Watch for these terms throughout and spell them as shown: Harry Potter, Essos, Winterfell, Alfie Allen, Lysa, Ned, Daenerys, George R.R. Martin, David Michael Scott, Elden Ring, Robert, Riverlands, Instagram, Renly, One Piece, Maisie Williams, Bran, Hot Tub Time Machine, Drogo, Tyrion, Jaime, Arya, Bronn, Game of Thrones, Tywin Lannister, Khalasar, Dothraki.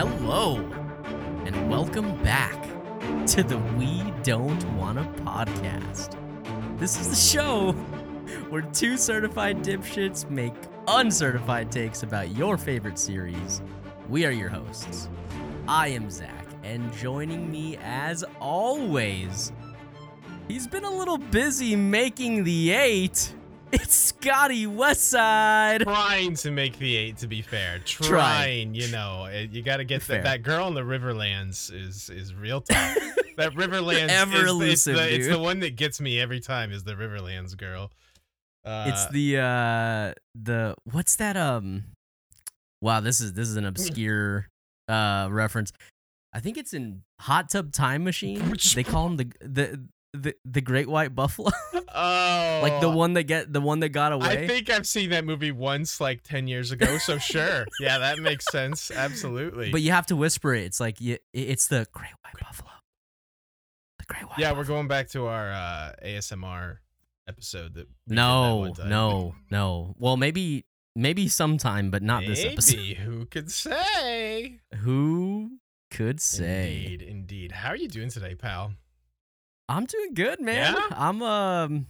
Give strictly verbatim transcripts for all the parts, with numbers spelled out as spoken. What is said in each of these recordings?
Hello, and welcome back to the We Don't Wanna podcast. This is the show where two certified dipshits make uncertified takes about your favorite series. We are your hosts. I am Zach, and joining me as always, he's been a little busy making the eight. It's Scotty Westside. Trying to make the eight, to be fair. Trying, Trying. You know, you got to get that, that girl in the Riverlands is is real tough. That Riverlands ever is elusive, it's the, it's the one that gets me every time is the Riverlands girl. Uh, it's the uh the what's that um wow, this is this is an obscure uh reference. I think it's in Hot Tub Time Machine. They call him the the The the Great White Buffalo, oh, like the one that get the one that got away. I think I've seen that movie once, like ten years ago. So sure, yeah, that makes sense, absolutely. But you have to whisper it. It's like you, it's the Great White Buffalo, the Great White. Yeah, Buffalo. We're going back to our uh, A S M R episode. That we no, did that one time. no, no. Well, maybe maybe sometime, but not maybe. This episode. Who could say? Who could say? Indeed, indeed. How are you doing today, pal? I'm doing good, man. Yeah? I'm um,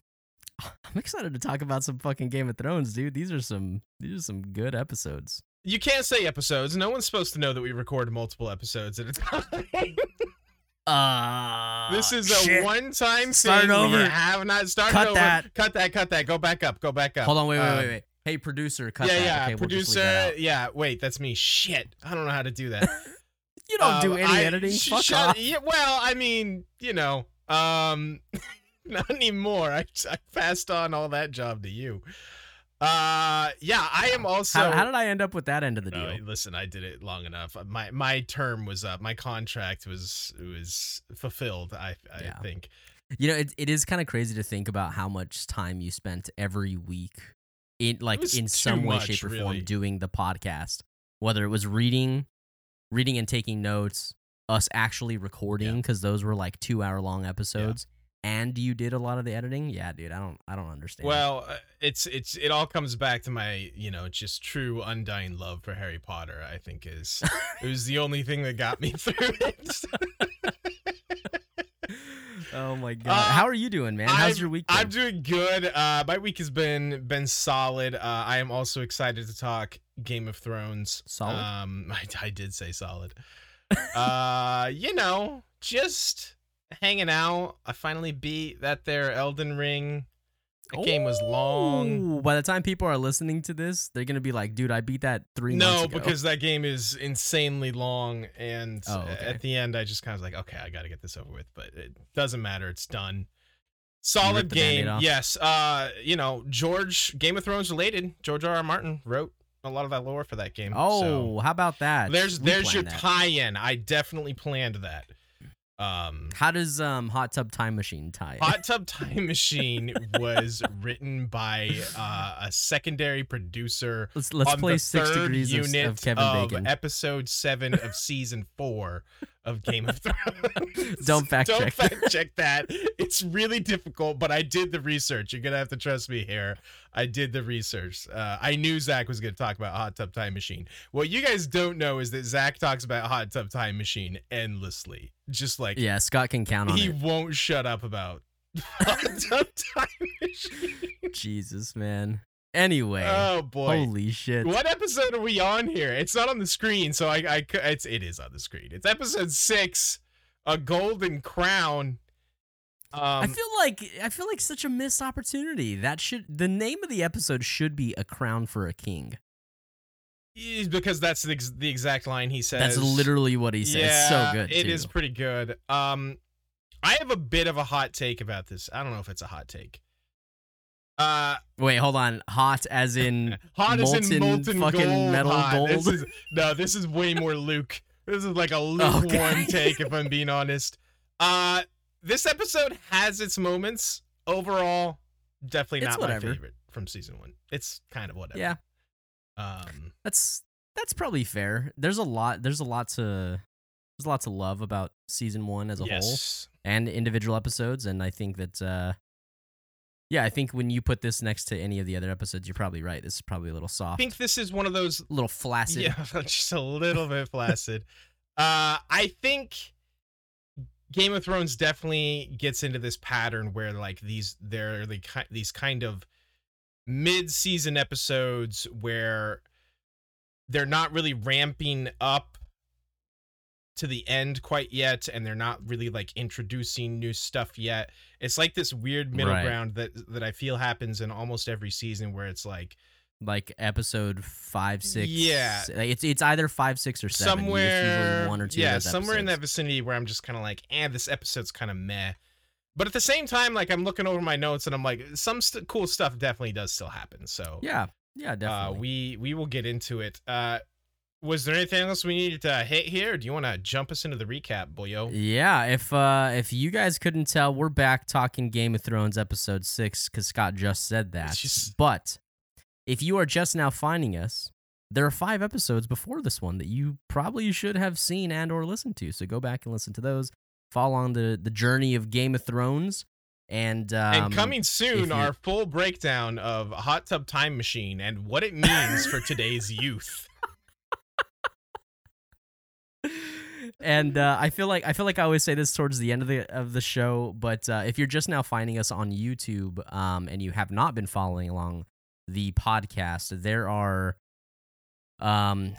I'm excited to talk about some fucking Game of Thrones, dude. These are some these are some good episodes. You can't say episodes. No one's supposed to know that we record multiple episodes at a time. uh, this is a shit. one-time Start thing. Over. We have not started cut over. That. Cut that. Cut that. Go back up. Go back up. Hold on. Wait. Wait. Um, wait. Wait. Hey, producer. Cut yeah, that. Yeah. Okay, producer. We'll yeah. Wait. That's me. Shit. I don't know how to do that. You don't um, do any I, editing. Sh- Fuck sh- off. Yeah, well, I mean, you know. Um, not anymore. I, I passed on all that job to you. Uh, yeah, I am also. How, how did I end up with that end of the deal? Uh, listen, I did it long enough. My my term was up. My contract was was fulfilled. I I yeah. think. You know, it it is kind of crazy to think about how much time you spent every week in like in some way, much, shape, or really. form doing the podcast. Whether it was reading, reading and taking notes. Us actually recording because yeah. those were like two hour long episodes, yeah. and you did a lot of the editing. Yeah, dude, I don't, I don't understand. Well, uh, it's, it's, it all comes back to my, you know, just true undying love for Harry Potter. I think is it was the only thing that got me through it. Oh my god, uh, how are you doing, man? How's I'm, your week? Been? I'm doing good. Uh, my week has been been solid. Uh, I am also excited to talk Game of Thrones. Solid. Um, I, I did say solid. uh, you know, just hanging out. I finally beat that there Elden Ring. The game was long. By the time people are listening to this, they're gonna be like, "Dude, I beat that three no, months ago." No, because that game is insanely long, and oh, okay. at the end, I just kind of was like, "Okay, I gotta get this over with." But it doesn't matter. It's done. Solid game. Yes. Uh, you know, George Game of Thrones related. George R R. Martin wrote a lot of that lore for that game. Oh, so how about that? There's there's your that. tie-in. I definitely planned that. Um, how does um Hot Tub Time Machine tie in? Hot Tub Time Machine was written by uh, a secondary producer. Let's let's on play the Six Degrees unit of, of Kevin of Bacon. Episode seven of season four of Game of Thrones. Don't fact Don't check. Don't fact check that. It's really difficult, but I did the research. You're gonna have to trust me here. I did the research. Uh, I knew Zach was going to talk about Hot Tub Time Machine. What you guys don't know is that Zach talks about Hot Tub Time Machine endlessly. Just like... Yeah, Scott can count on he it. He won't shut up about Hot Tub Time Machine. Jesus, man. Anyway. Oh, boy. Holy shit. What episode are we on here? It's not on the screen, so I... I it's, it is on the screen. It's episode six, A Golden Crown. Um, I feel like I feel like such a missed opportunity. That should the name of the episode should be A Crown for a King, because that's the, the exact line he says. That's literally what he says. Yeah, it's so good. It too. is pretty good. Um, I have a bit of a hot take about this. I don't know if it's a hot take. Uh, wait, hold on. Hot as in hot molten, as in molten fucking gold, metal hot. gold. This is, no, this is way more Luke. This is like a lukewarm okay. take, if I'm being honest. Uh. This episode has its moments. Overall, definitely not my favorite from season one. It's kind of whatever. Yeah, um, that's that's probably fair. There's a lot. There's a lot to there's a lot to love about season one as a yes. whole and individual episodes. And I think that uh, Yeah, I think when you put this next to any of the other episodes, you're probably right. This is probably a little soft. I think this is one of those... A little flaccid. Yeah, just a little bit flaccid. Uh, I think Game of Thrones definitely gets into this pattern where, like, these there are the, these kind of mid-season episodes where they're not really ramping up to the end quite yet, and they're not really like introducing new stuff yet. It's like this weird middle right. ground that that I feel happens in almost every season, where it's like like episode five, six, yeah, it's it's either five, six, or seven, somewhere one or two, yeah, somewhere in that vicinity where I'm just kind of like, and eh, this episode's kind of meh. But at the same time, like, I'm looking over my notes and I'm like, some st- cool stuff definitely does still happen. So yeah, yeah, definitely. Uh, we we will get into it. uh Was there anything else we needed to hit here? Do you want to jump us into the recap, boyo? Yeah, if uh, if you guys couldn't tell, we're back talking Game of Thrones episode six because Scott just said that. Just... But if you are just now finding us, there are five episodes before this one that you probably should have seen and or listened to. So go back and listen to those. Follow on the, the journey of Game of Thrones. And, um, and coming soon, our full breakdown of Hot Tub Time Machine and what it means for today's youth. And uh, I feel like I feel like I always say this towards the end of the of the show, but uh, if you're just now finding us on YouTube um, and you have not been following along the podcast, there are um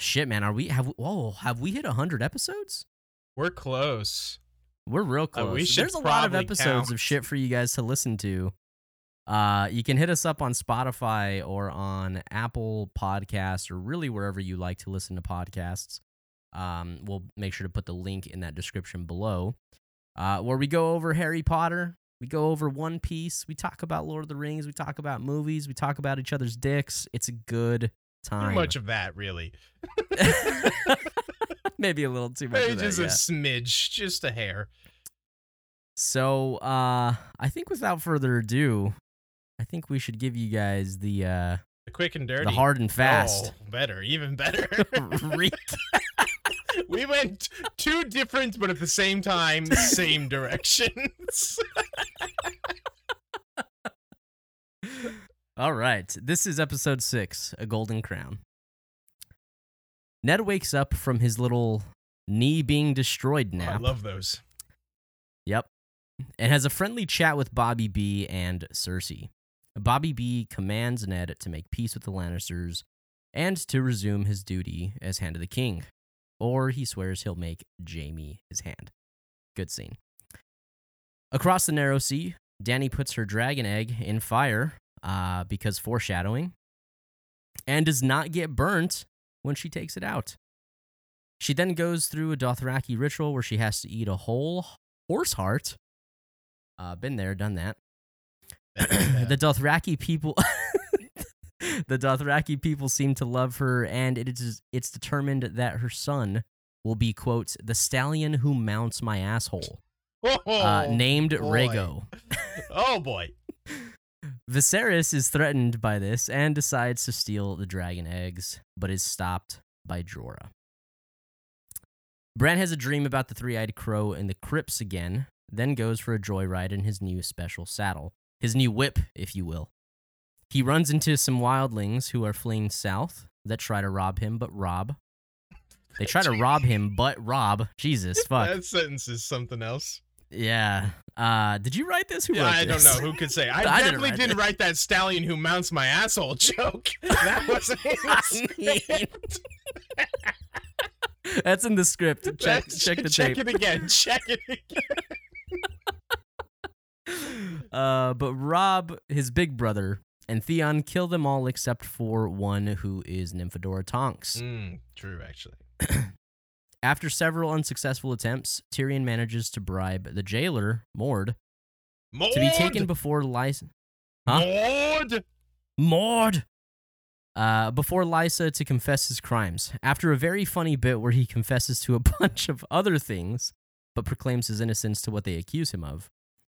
shit, man. Are we have whoa have we hit a hundred episodes? We're close. We're real close. Uh, we There's a lot of episodes count. of shit for you guys to listen to. Uh, you can hit us up on Spotify or on Apple Podcasts or really wherever you like to listen to podcasts. Um, we'll make sure to put the link in that description below, uh, where we go over Harry Potter, we go over One Piece, we talk about Lord of the Rings, we talk about movies, we talk about each other's dicks. It's a good time. Too much of that, really. Maybe a little too much. Maybe of that, just yeah. a smidge, just a hair. So, uh, I think without further ado, I think we should give you guys the uh, the quick and dirty, the hard and fast. Oh, better, even better. We went two different, but at the same time, same directions. All right. This is episode six, A Golden Crown. Ned wakes up from his little knee being destroyed nap. Oh, I love those. Yep. And has a friendly chat with Bobby B and Cersei. Bobby B commands Ned to make peace with the Lannisters and to resume his duty as Hand of the King. Or he swears he'll make Jaime his hand. Good scene. Across the narrow sea, Dany puts her dragon egg in fire uh, because foreshadowing, and does not get burnt when she takes it out. She then goes through a Dothraki ritual where she has to eat a whole horse heart. Uh, been there, done that. The Dothraki people... The Dothraki people seem to love her, and it is, it's determined that her son will be, quote, the stallion who mounts my asshole, oh, uh, named boy. Rego. Oh, boy. Viserys is threatened by this and decides to steal the dragon eggs, but is stopped by Jorah. Bran has a dream about the three-eyed crow in the crypts again, then goes for a joyride in his new special saddle, his new whip, if you will. He runs into some wildlings who are fleeing south that try to rob him, but rob. They try to rob him, but rob. Jesus, fuck. That sentence is something else. Yeah. Uh, did you write this? Who yeah, wrote this? I don't know. Who could say? I, I definitely didn't, write, didn't write that stallion who mounts my asshole joke. That wasn't in the script. That's in the script. Check, check the check tape. Check it again. Check it again. Uh, but Rob, his big brother, and Theon kill them all except for one, who is Nymphadora Tonks. Mm, true, actually. After several unsuccessful attempts, Tyrion manages to bribe the jailer, Mord, Mord! to be taken before Lysa. Huh? Mord! Mord! Uh, before Lysa to confess his crimes. After a very funny bit where he confesses to a bunch of other things, but proclaims his innocence to what they accuse him of.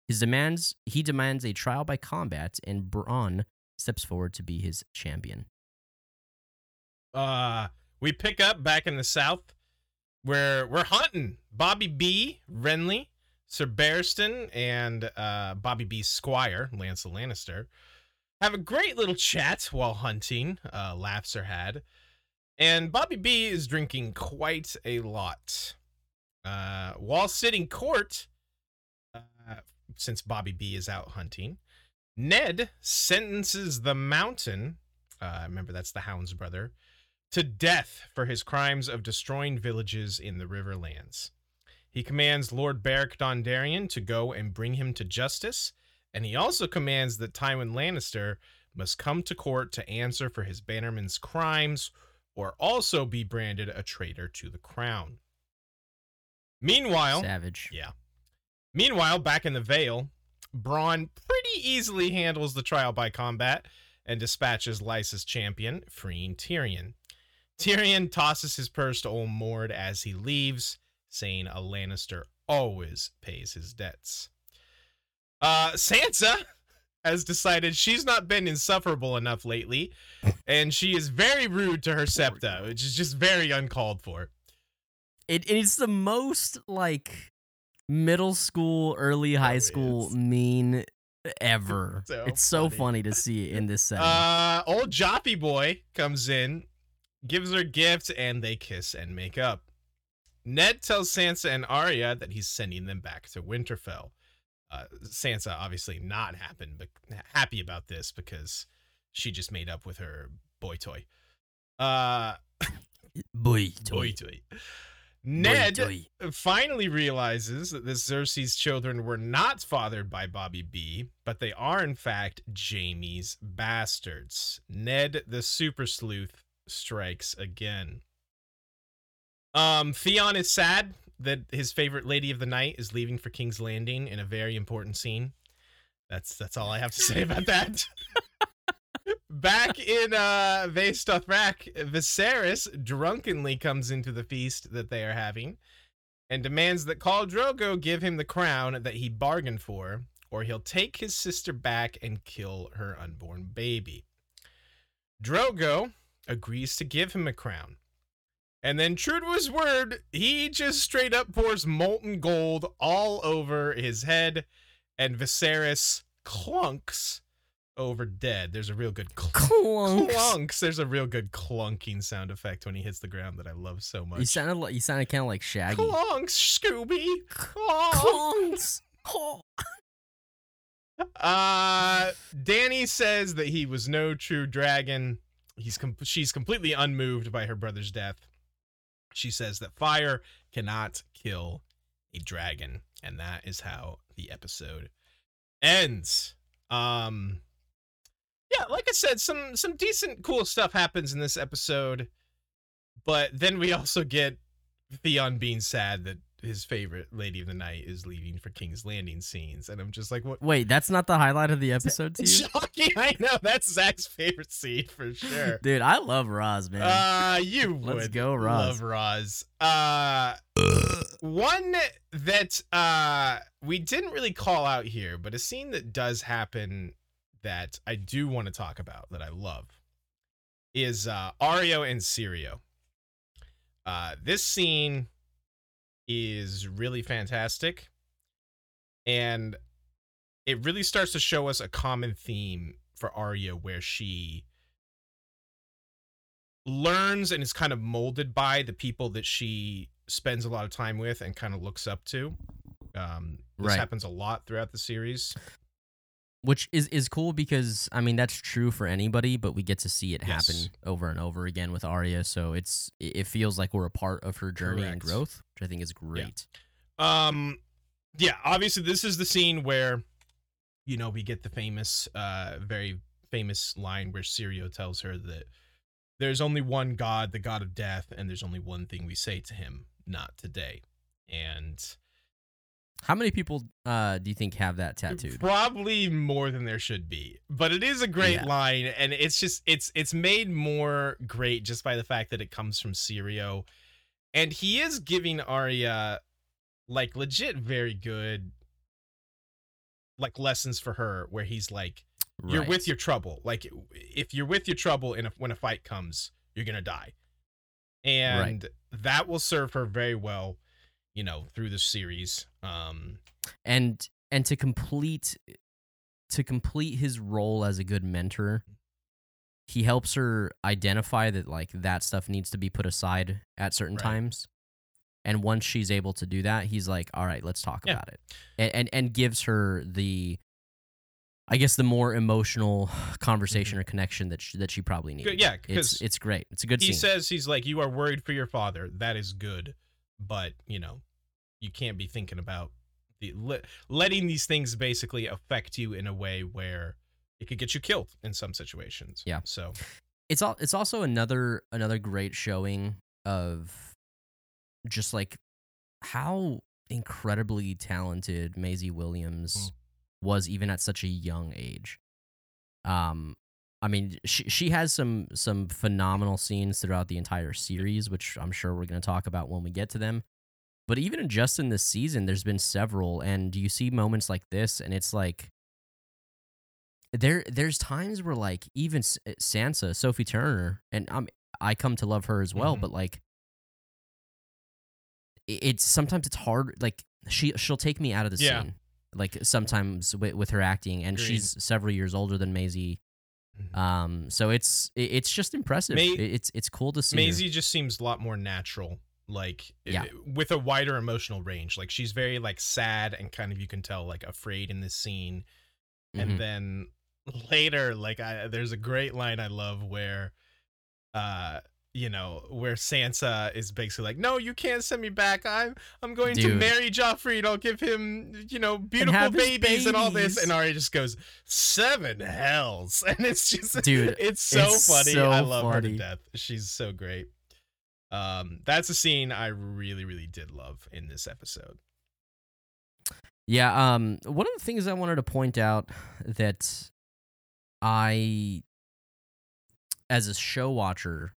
His demands, he demands a trial by combat, and Bronn steps forward to be his champion. Uh, we pick up back in the south where we're hunting Bobby B, Renly, Sir Barristan and uh, Bobby B's squire, Lancel Lannister, have a great little chat while hunting. Uh, laughs are had. And Bobby B is drinking quite a lot. Uh, while sitting court, uh, since Bobby B is out hunting, Ned sentences the Mountain, uh, remember that's the Hound's brother, to death for his crimes of destroying villages in the Riverlands. He commands Lord Beric Dondarrion to go and bring him to justice, and he also commands that Tywin Lannister must come to court to answer for his bannerman's crimes or also be branded a traitor to the crown. Meanwhile, Savage. Yeah. Meanwhile, back in the Vale, Bronn pretty easily handles the trial by combat and dispatches Lysa's champion, freeing Tyrion. Tyrion tosses his purse to old Mord as he leaves, saying a Lannister always pays his debts. Uh, Sansa has decided she's not been insufferable enough lately, and she is very rude to her septa, which is just very uncalled for. It is the most, like, middle school, early high school oh, mean ever. so it's so funny. funny to see in this setting. Uh, old Joffy boy comes in, gives her a gift, and they kiss and make up. Ned tells Sansa and Arya that he's sending them back to Winterfell. Uh, Sansa obviously not happen, but happy about this because she just made up with her boy toy. Uh, boy toy. Boy toy. Ned boy toy. Finally realizes that the Cersei's children were not fathered by Bobby B, but they are in fact Jaime's bastards. Ned the Super Sleuth strikes again. Um, Theon is sad that his favorite lady of the night is leaving for King's Landing in a very important scene. That's that's all I have to say about that. Back in uh, Vase Dothrak, Viserys drunkenly comes into the feast that they are having and demands that Khal Drogo give him the crown that he bargained for, or he'll take his sister back and kill her unborn baby. Drogo agrees to give him a crown. And then, true to his word, he just straight up pours molten gold all over his head, and Viserys clunks over dead. There's a real good cl- clunks. clunks. There's a real good clunking sound effect when he hits the ground that I love so much. You sounded like you sounded kind of like Shaggy. Clunks, Scooby. Clunks. clunks. uh, Danny says that he was no true dragon. He's com- she's completely unmoved by her brother's death. She says that fire cannot kill a dragon, and that is how the episode ends. Um, yeah, like I said, some some decent, cool stuff happens in this episode, but then we also get Theon being sad that his favorite lady of the night is leaving for King's Landing scenes, and I'm just like, what? Wait, that's not the highlight of the episode to you? Shocking, I know. That's Zach's favorite scene for sure. Dude, I love Roz, man. Uh, you Let's would. Let's go, Roz. Love Roz. Uh, one that uh, we didn't really call out here, but a scene that does happen that I do want to talk about, that I love, is uh, Arya and Syrio. Uh, this scene is really fantastic, and it really starts to show us a common theme for Arya, where she learns and is kind of molded by the people that she spends a lot of time with and kind of looks up to. Um, this right. happens a lot throughout the series, which is is cool because I mean that's true for anybody, but we get to see it yes. happen over and over again with Arya, so it's it feels like we're a part of her journey Correct. and growth, which I think is great. Yeah. Um, yeah, obviously this is the scene where, you know, we get the famous, uh, very famous line where Syrio tells her that there's only one God, the God of Death, and there's only one thing we say to him: not today. And how many people uh, do you think have that tattooed? Probably more than there should be, but it is a great yeah. line, and it's just it's it's made more great just by the fact that it comes from Syrio, and he is giving Arya like legit very good like lessons for her, where he's like, you're right. with your trouble. Like if you're with your trouble, and when a fight comes, you're gonna die, and right. that will serve her very well. you know, through the series. Um, and and to complete to complete his role as a good mentor, he helps her identify that like that stuff needs to be put aside at certain right. times. And once she's able to do that, he's like, all right, let's talk yeah. about it. And, and and gives her the, I guess, the more emotional conversation mm-hmm. or connection that she, that she probably needs. Yeah, because it's, it's great. It's a good he scene. He says, he's like, you are worried for your father. That is good. But, you know, you can't be thinking about the, le- letting these things basically affect you in a way where it could get you killed in some situations. Yeah. So it's all, it's also another another great showing of just like how incredibly talented Maisie Williams mm. was, even at such a young age. Um, I mean, she she has some some phenomenal scenes throughout the entire series, which I'm sure we're going to talk about when we get to them. But even just in this season, there's been several, and you see moments like this, and it's like there there's times where like even Sansa, Sophie Turner, and I'm I come to love her as well, mm-hmm. but like. It's sometimes it's hard, like she she'll take me out of the yeah. scene, like sometimes with, with her acting, and Agreed. She's several years older than Maisie, um. So it's it's just impressive. May- it's it's cool to see. Maisie her. Just seems a lot more natural, like yeah. with a wider emotional range. Like she's very like sad and kind of you can tell like afraid in this scene, and mm-hmm. then later like I, there's a great line I love where, uh. you know, where Sansa is basically like, no, you can't send me back. I'm I'm going Dude. to marry Joffrey and I'll give him, you know, beautiful and babies, babies and all this. And Arya just goes, seven hells. And it's just, Dude, it's so it's funny. So I love funny. her to death. She's so great. Um, that's a scene I really, really did love in this episode. Yeah. Um, one of the things I wanted to point out that I, as a show watcher,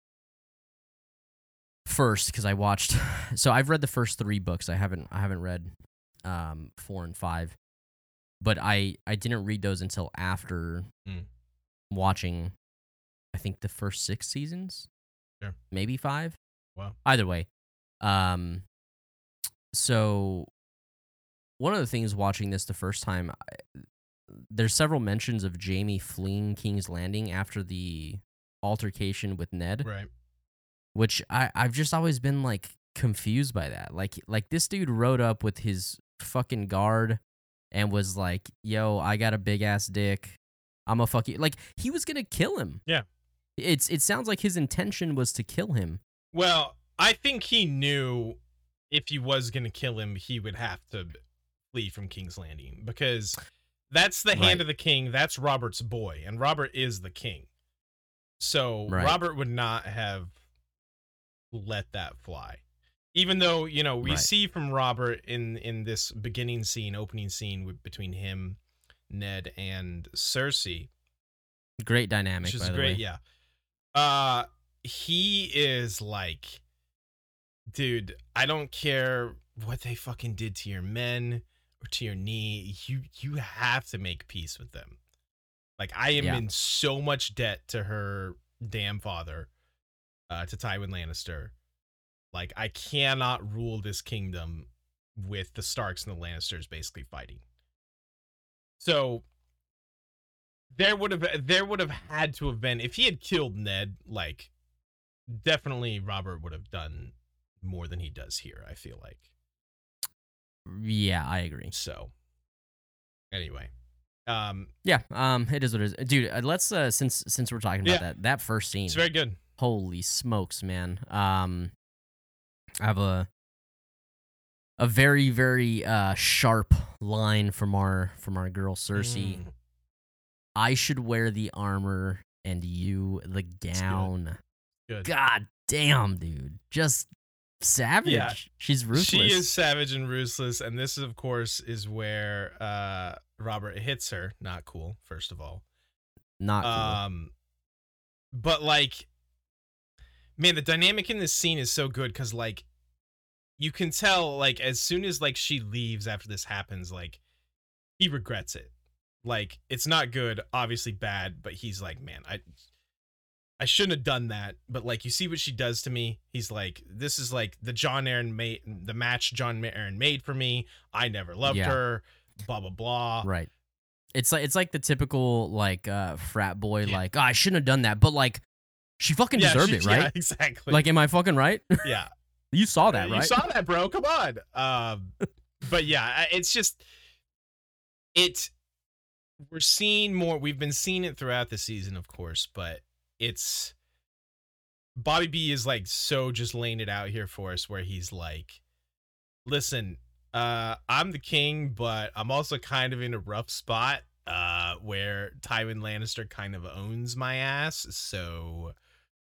first, because I watched, so I've read the first three books. I haven't, I haven't read um, four and five, but I, I didn't read those until after mm. watching, I think the first six seasons, sure. maybe five. Wow. Either way, um, so one of the things watching this the first time, I, there's several mentions of Jaime fleeing King's Landing after the altercation with Ned. Right. Which I, I've just always been, like, confused by that. Like, like this dude rode up with his fucking guard and was like, yo, I got a big-ass dick. I'm a fuck you. Like, he was going to kill him. Yeah. It's It sounds like his intention was to kill him. Well, I think he knew if he was going to kill him, he would have to flee from King's Landing. Because that's the right. hand of the king. That's Robert's boy. And Robert is the king. So right. Robert would not have... let that fly, even though, you know, we right. see from Robert in in this beginning scene opening scene with, between him, Ned, and Cersei, great dynamic, which is by the great way. yeah uh he is like, dude, I don't care what they fucking did to your men or to your knee, you you have to make peace with them. Like, I am yeah. in so much debt to her damn father, Uh, to Tywin Lannister. Like, I cannot rule this kingdom with the Starks and the Lannisters basically fighting. So there would have there would have had to have been, if he had killed Ned, like, definitely Robert would have done more than he does here, I feel like. Yeah, I agree. So anyway, um yeah, um it is what it is. Dude, let's uh, since since we're talking about yeah, that that first scene. It's very good. Holy smokes, man. Um, I have a a very, very uh, sharp line from our from our girl Cersei. Mm. I should wear the armor and you the gown. Good. Good. God damn, dude. Just savage. Yeah. She's ruthless. She is savage and ruthless, and this, of course, is where uh, Robert hits her. Not cool, first of all. Not cool. Um, but, like... Man, the dynamic in this scene is so good because, like, you can tell, like, as soon as, like, she leaves after this happens, like, he regrets it. Like, it's not good, obviously bad, but he's like, man, I I shouldn't have done that, but like, you see what she does to me. He's like, this is like the John Aaron made the match John Aaron made for me. I never loved yeah. her, blah, blah, blah. Right. It's like, it's like the typical like uh, frat boy, yeah. like, oh, I shouldn't have done that. But like, she fucking yeah, deserved she, it. Right. Yeah, exactly. Like, am I fucking right? Yeah. You saw that, right? You saw that, bro. Come on. Um, but yeah, it's just, it, we're seeing more. We've been seeing it throughout the season, of course, but it's Bobby B is like, so just laying it out here for us where he's like, listen, uh, I'm the king, but I'm also kind of in a rough spot, uh, where Tywin Lannister kind of owns my ass. So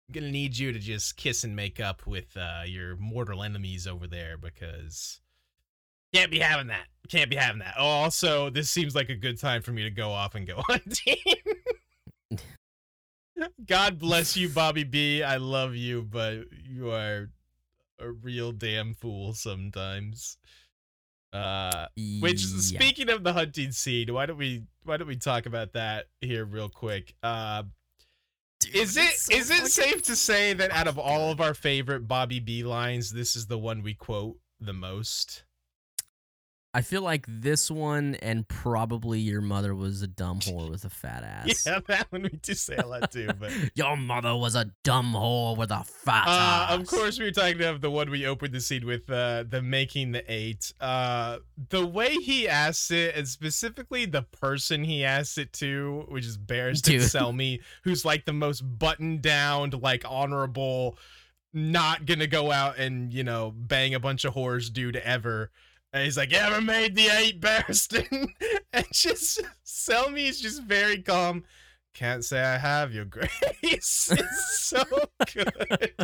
I'm going to need you to just kiss and make up with, uh, your mortal enemies over there, because can't be having that. Can't be having that. Oh, also, this seems like a good time for me to go off and go on team. God bless you, Bobby B. I love you, but you are a real damn fool sometimes. Uh, which yeah. Speaking of the hunting scene, why don't we why don't we talk about that here real quick? Uh, Dude, is it so is it safe to say that out of all of our favorite Bobby B lines, this is the one we quote the most? I feel like this one and probably your mother was a dumb whore with a fat ass. Yeah, that one we do say a lot too. But your mother was a dumb whore with a fat uh, ass. Of course, we were talking about the one we opened the scene with, uh, the making the eight. Uh, the way he asks it, and specifically the person he asks it to, which is Barristan Selmy, who's like the most button-down, like honorable, not gonna go out and, you know, bang a bunch of whores dude ever. And he's like, ever made the eight, Barristan? And just Selmy is just very calm. Can't say I have, your grace. It's so good.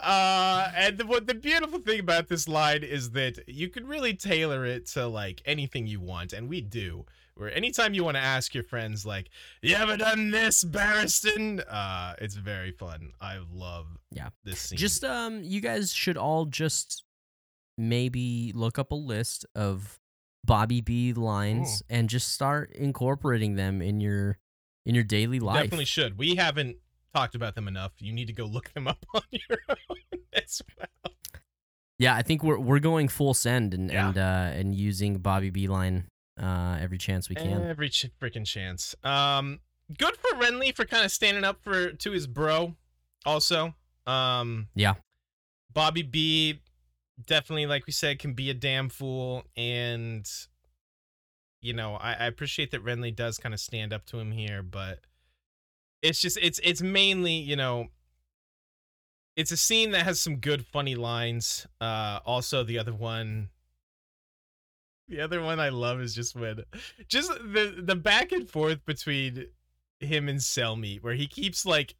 Uh, and the, what the beautiful thing about this line is that you could really tailor it to like anything you want, and we do. Where anytime you want to ask your friends, like, you ever done this, Barristan? Uh, it's very fun. I love yeah. this scene. Just um, you guys should all just maybe look up a list of Bobby B lines oh. and just start incorporating them in your in your daily life. Definitely should. We haven't talked about them enough. You need to go look them up on your own as well. Yeah, I think we're we're going full send and yeah. and uh, and using Bobby B line uh, every chance we can. Every ch- freaking chance. Um, good for Renly for kind of standing up for to his bro. Also, um, yeah, Bobby B. Definitely, like we said, can be a damn fool, and you know, I, I appreciate that Renly does kind of stand up to him here, but it's just it's it's mainly, you know, it's a scene that has some good funny lines. Uh, also the other one, the other one I love is just when just the the back and forth between him and Selmy, where he keeps like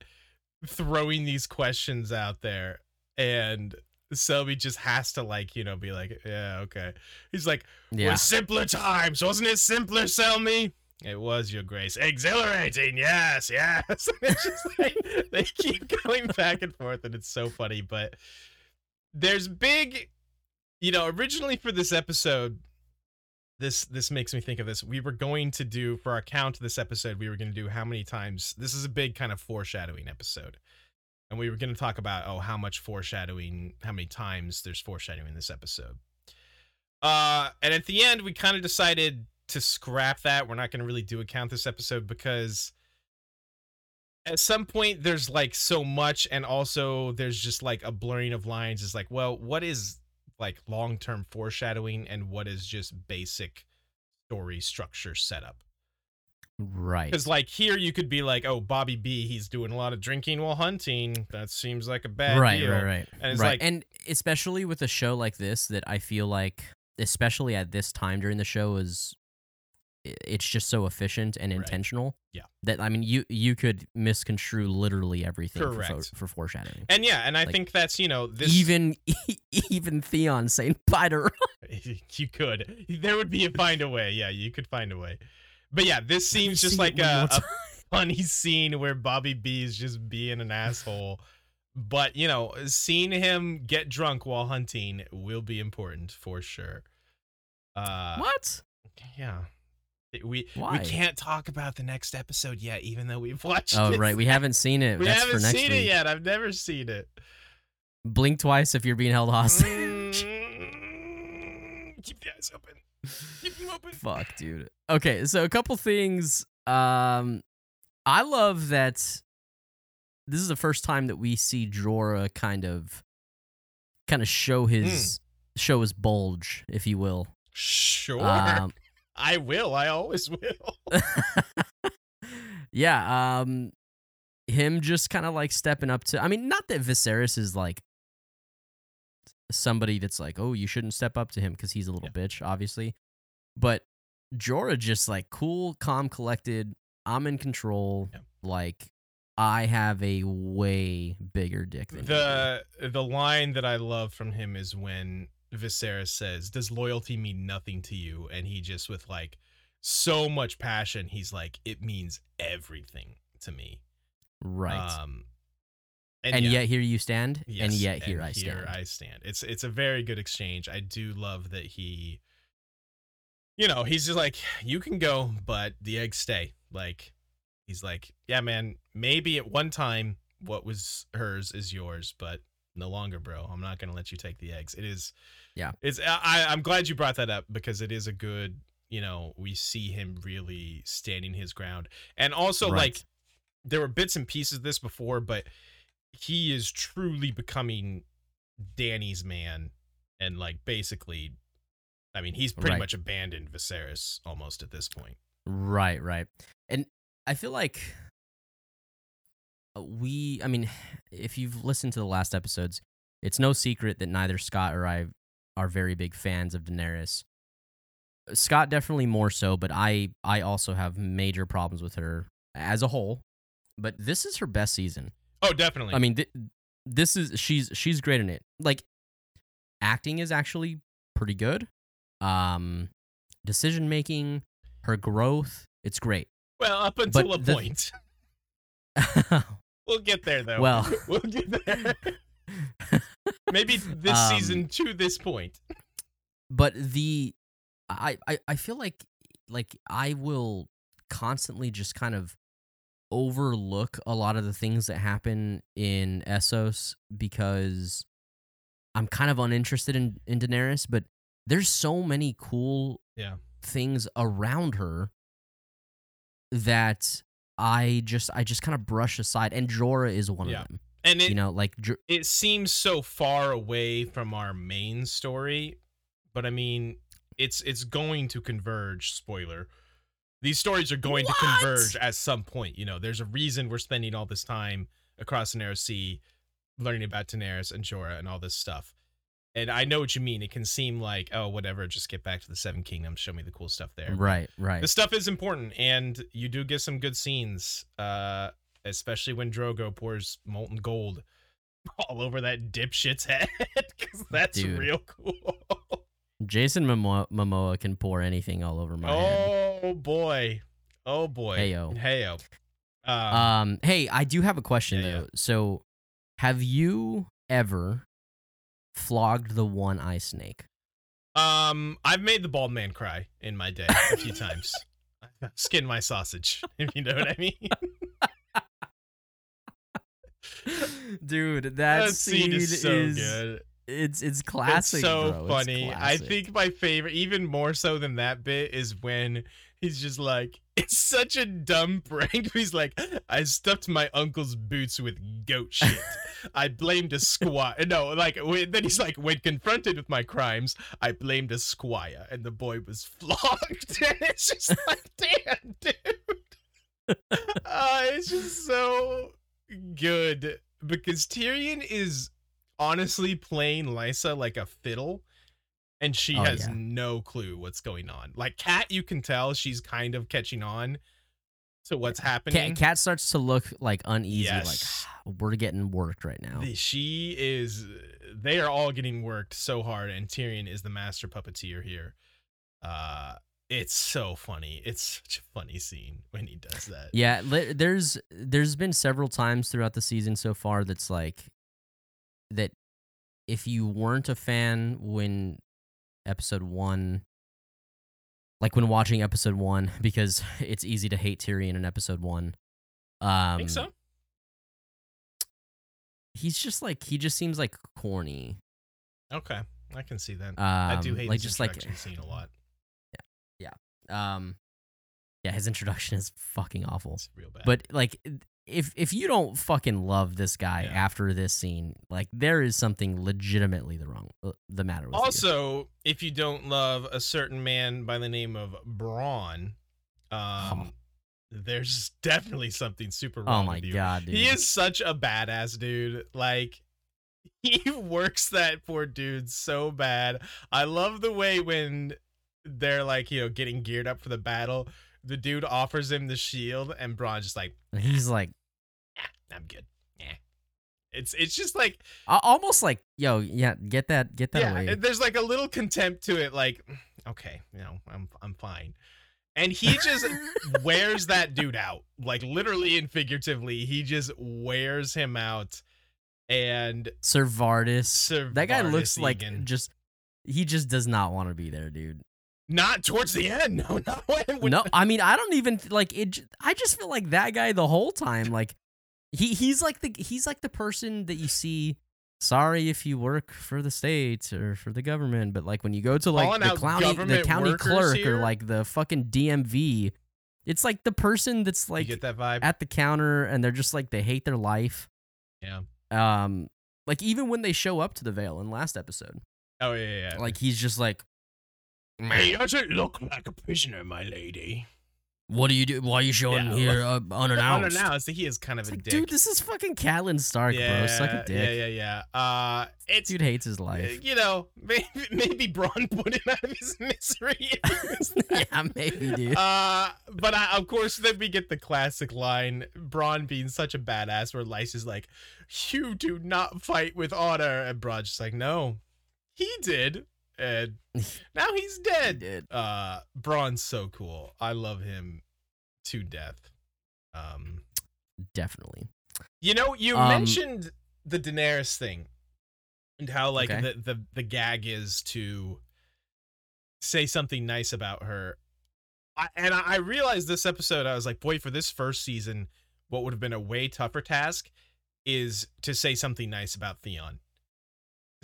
throwing these questions out there and Selmy just has to like, you know, be like, yeah, okay. He's like, yeah. We're simpler times, wasn't it simpler, Selmy? It was, your grace. Exhilarating, yes, yes. It's just like they keep going back and forth, and it's so funny. But there's big, you know, originally for this episode, this this makes me think of this. We were going to do, for our count this episode, we were going to do how many times. This is a big kind of foreshadowing episode. And we were going to talk about, oh, how much foreshadowing, how many times there's foreshadowing in this episode. Uh, and at the end, we kind of decided to scrap that. We're not going to really do a count this episode because at some point there's like so much. And also there's just like a blurring of lines. It's like, well, what is like long-term foreshadowing and what is just basic story structure setup? Right. Because, like, here you could be like, oh, Bobby B, he's doing a lot of drinking while hunting. That seems like a bad right, deal. Right, right, and it's right. Like- and especially with a show like this that I feel like, especially at this time during the show, is it's just so efficient and intentional. Right. Yeah. That, I mean, you you could misconstrue literally everything for, for foreshadowing. And, yeah, and I like, think that's, you know, this... Even, even Theon saying, bye to You could. There would be a find a way. Yeah, you could find a way. But yeah, this seems just like a, a funny scene where Bobby B is just being an asshole. But, you know, seeing him get drunk while hunting will be important for sure. Uh, what? Yeah. We Why? we can't talk about the next episode yet, even though we've watched oh, it. Oh, right. We haven't seen it. We That's haven't for next seen week. it yet. I've never seen it. Blink twice if you're being held hostage. Keep the eyes open. Keep them open. Fuck, dude. Okay, so a couple things. Um, I love that this is the first time that we see Jorah kind of kind of show his mm. show his bulge, if you will. Sure. Um, I will. I always will. yeah. Um, him just kind of like stepping up to, I mean, not that Viserys is like somebody that's like, oh, you shouldn't step up to him because he's a little yeah. bitch, obviously. But Jorah just like cool, calm, collected. I'm in control. Yeah. Like I have a way bigger dick than the you. The line that I love from him is when Viserys says, does loyalty mean nothing to you? And he just, with like so much passion, he's like, it means everything to me. Right. Um, and and yeah. yet here you stand, yes, and yet here and I stand. Here I stand. It's it's a very good exchange. I do love that he, you know, he's just like, you can go, but the eggs stay. Like, he's like, yeah, man, maybe at one time what was hers is yours, but no longer, bro. I'm not going to let you take the eggs. It is. Yeah, it's I, I'm glad you brought that up because it is a good, you know, we see him really standing his ground. And also, right. like, there were bits and pieces of this before, but he is truly becoming Dany's man. And, like, basically, I mean, he's pretty right. much abandoned Viserys almost at this point. Right, right. And I feel like... We, I mean, if you've listened to the last episodes, it's no secret that neither Scott or I are very big fans of Daenerys. Scott definitely more so, but I, I also have major problems with her as a whole. But this is her best season. Oh, definitely. I mean, th- this is she's she's great in it. Like, acting is actually pretty good. Um, decision making, her growth, it's great. Well, up until but a the, point. We'll get there, though. Well, we'll get there. Maybe this um, season to this point. But the, I, I, I feel like, like I will constantly just kind of overlook a lot of the things that happen in Essos because I'm kind of uninterested in, in Daenerys. But there's so many cool yeah. things around her that. I just, I just kind of brush aside, and Jorah is one yeah. of them. And it, you know, like J- it seems so far away from our main story, but I mean, it's it's going to converge. Spoiler: these stories are going what? to converge at some point. You know, there's a reason we're spending all this time across the Narrow Sea, learning about Daenerys and Jorah and all this stuff. And I know what you mean. It can seem like, oh, whatever, just get back to the Seven Kingdoms. Show me the cool stuff there. Right, right. The stuff is important, and you do get some good scenes, uh, especially when Drogo pours molten gold all over that dipshit's head, because that's Dude. real cool. Jason Momoa, Momoa can pour anything all over my oh, head. Oh, boy. Oh, boy. Heyo. Heyo. Um, um, hey, I do have a question, heyo. though. So, have you ever... flogged the one eye snake? Um, I've made the bald man cry in my day a few times. Skin my sausage, if you know what I mean. Dude, that, that scene, scene is so is, good. It's it's classic. It's so bro. funny. It's classic. I think my favorite, even more so than that bit, is when he's just like, it's such a dumb prank. He's like, I stuffed my uncle's boots with goat shit. I blamed a squire. No, like, then he's like, when confronted with my crimes, I blamed a squire, and the boy was flogged. And it's just like, damn, dude. Uh, it's just so good because Tyrion is honestly playing Lysa like a fiddle, and she oh, has yeah. no clue what's going on. Like, Kat, you can tell she's kind of catching on. So what's happening? Cat starts to look like uneasy, yes. like we're getting worked right now. She is, they are all getting worked so hard, and Tyrion is the master puppeteer here. Uh, it's so funny. It's such a funny scene when he does that. Yeah, there's there's been several times throughout the season so far that's like, that if you weren't a fan when episode one, like when watching episode one, because it's easy to hate Tyrion in episode one. Um, I think so. He's just like, he just seems like corny. Okay, I can see that. Um, I do hate like his just introduction like, scene a lot. Yeah, yeah. Um, yeah, his introduction is fucking awful. It's real bad. But like, if if you don't fucking love this guy yeah. after this scene, like there is something legitimately the wrong the matter with also, you. If you don't love a certain man by the name of Bronn, um, oh. there's definitely something super wrong. Oh my with you. God, dude. He is such a badass dude. Like. He works that poor dude so bad. I love the way when they're like, you know, getting geared up for the battle, the dude offers him the shield and Bronn's just like, and he's like, nah, I'm good. Yeah. It's it's just like almost like, yo, yeah, get that get that yeah, away. There's like a little contempt to it, like, okay, you know, I'm I'm fine. And he just wears that dude out. Like literally and figuratively, he just wears him out. And Ser Vardis. Ser Vardis, that guy looks like Egan. just he just does not want to be there, dude. Not towards the end. No, not when, no. I mean, I don't even like it. I just feel like that guy the whole time. Like he he's like the he's like the person that you see. Sorry if you work for the state or for the government, but like when you go to like the, clowny, the county clerk here? Or like the fucking D M V, it's like the person that's like you get that vibe? At the counter and they're just like they hate their life. Yeah. Um, like even when they show up to the Vale in last episode. Oh yeah, yeah. yeah. Like he's just like, "Hey, I don't look like a prisoner, my lady. What do you do? Why are you showing yeah, here uh, unannounced?" Unannounced. He is kind of it's a like, dick. Dude, this is fucking Catelyn Stark, yeah, bro. Suck a dick. Yeah, yeah, yeah. Uh, it's dude hates his life. You know, maybe maybe Bronn put him out of his misery. Yeah, maybe, dude. Uh, but I, of course, then we get the classic line: Bronn being such a badass, where Lysa's like, "You do not fight with honor," and Bronn's just like, "No, he did." And now he's dead. He did. Uh, Bronn's so cool. I love him to death. Um, definitely. You know, you um, mentioned the Daenerys thing and how like okay. the, the the gag is to say something nice about her. I, and I, I realized this episode, I was like, boy, for this first season, what would have been a way tougher task is to say something nice about Theon.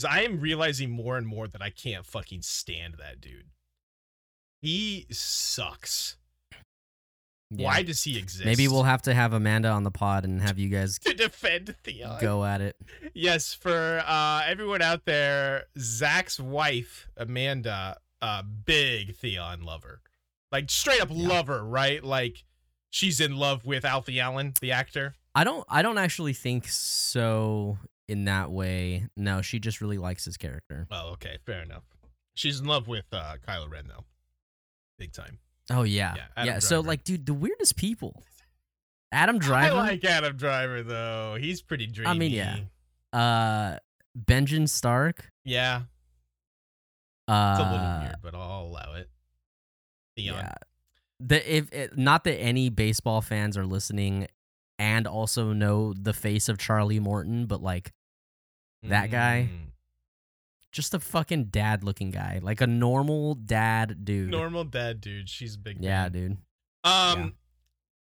I am realizing more and more that I can't fucking stand that dude. He sucks. Yeah. Why does he exist? Maybe we'll have to have Amanda on the pod and have you guys to defend Theon. Go at it. Yes, for uh, everyone out there, Zach's wife, Amanda, uh, big Theon lover. Like straight up yeah. lover, right? Like she's in love with Alfie Allen, the actor. I don't I don't actually think so. In that way, no, she just really likes his character. Oh, okay, fair enough. She's in love with uh, Kylo Ren, though. Big time. Oh, yeah. Yeah, yeah so, like, dude, the weirdest people. Adam Driver. I like Adam Driver, though. He's pretty dreamy. I mean, yeah. Uh, Benjen Stark. Yeah. Uh, it's a little weird, but I'll allow it. Theon. Yeah. The, if, it, not that any baseball fans are listening and also know the face of Charlie Morton, but, like, that guy, mm. just a fucking dad-looking guy, like a normal dad dude. Normal dad dude. She's a big. Yeah, man. Dude. Um, yeah.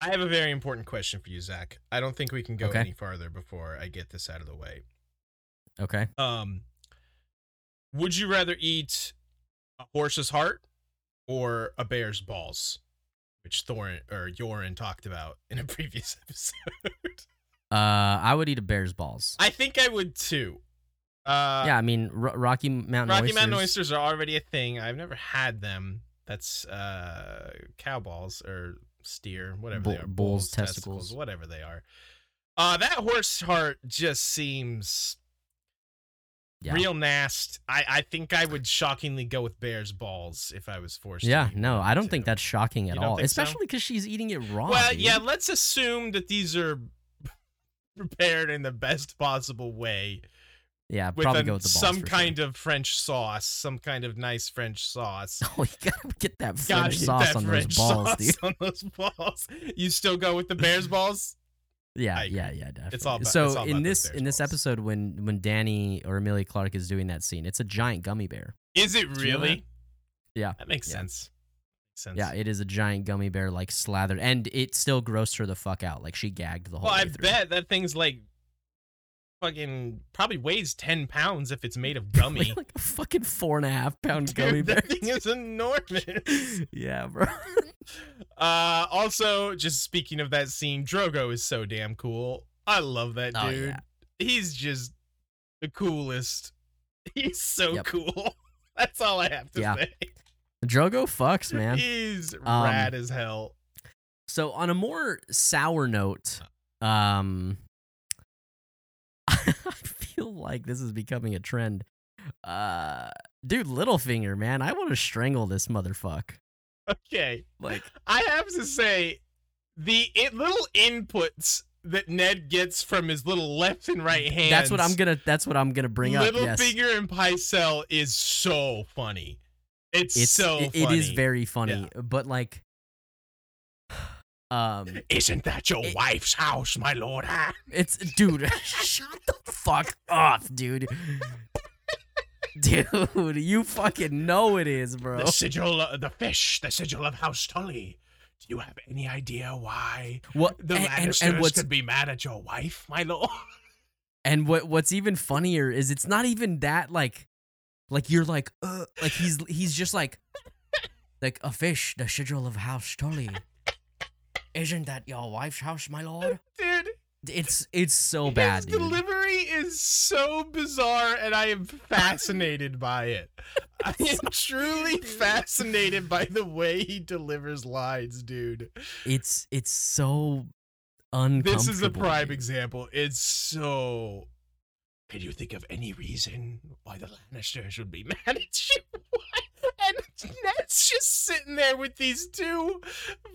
I have a very important question for you, Zach. I don't think we can go okay. any farther before I get this out of the way. Okay. Um, would you rather eat a horse's heart or a bear's balls, which Thorin or Yoren talked about in a previous episode? Uh, I would eat a bear's balls. I think I would too. Uh, yeah, I mean, Ro- Rocky Mountain Rocky oysters. Mountain oysters are already a thing. I've never had them. That's uh, cow balls or steer, whatever Bull, they are. Bulls, bulls testicles. testicles, whatever they are. Uh, that horse heart just seems yeah. real nasty. I, I think I would shockingly go with bear's balls if I was forced yeah, to. Yeah, no, I don't think that's shocking at all, especially because so? she's eating it raw. Well, dude. yeah, let's assume that these are prepared in the best possible way. Yeah, with probably a, go with the balls some kind sure. of French sauce, some kind of nice French sauce. Oh, you gotta get that French gotta sauce, that on, French those balls, sauce on those balls. You still go with the bear's balls? Yeah, I, yeah, yeah, definitely. It's all about, so it's all in this in this balls. episode, when when Danny or Emilia Clarke is doing that scene, it's a giant gummy bear. Is it really? You know, yeah, that makes yeah. sense. sense. Yeah, it is a giant gummy bear, like, slathered. And it still grossed her the fuck out. Like, she gagged the whole well, way I through. Bet that thing's, like, fucking probably weighs ten pounds if it's made of gummy. Like a fucking four and a half pound gummy Dude, bear. That thing is enormous. Yeah, bro. Uh, also, just speaking of that scene, Drogo is so damn cool. I love that dude. Oh, yeah. He's just the coolest. He's so yep. cool. That's all I have to yeah. say. Drogo fucks, man. He's um, rad as hell. So on a more sour note, um, I feel like this is becoming a trend. Uh, dude, Littlefinger, man, I want to strangle this motherfucker. Okay, like I have to say, the it, little inputs that Ned gets from his little left and right hands. That's what I'm gonna. That's what I'm gonna bring Littlefinger up. Littlefinger yes. and Pycelle is so funny. It's, it's so it, funny. It is very funny, yeah. but like, um, isn't that your it, wife's house, my lord? It's dude. Shut the fuck up, dude. Dude, you fucking know it is, bro. The sigil, uh, the fish, the sigil of House Tully. Do you have any idea why what, the and, Lannisters and could be mad at your wife, my lord? And what what's even funnier is it's not even that like, like you're like, uh, like he's he's just like, like a fish, the sigil of House Tully. Isn't that your wife's house, my lord? Dude. It's it's so bad. His dude. delivery is so bizarre, and I am fascinated by it. I am truly fascinated by the way he delivers lines, dude. It's it's so uncomfortable. This is a prime dude. example. It's so. Can you think of any reason why the Lannisters would be mad at you? And Ned's just sitting there with these two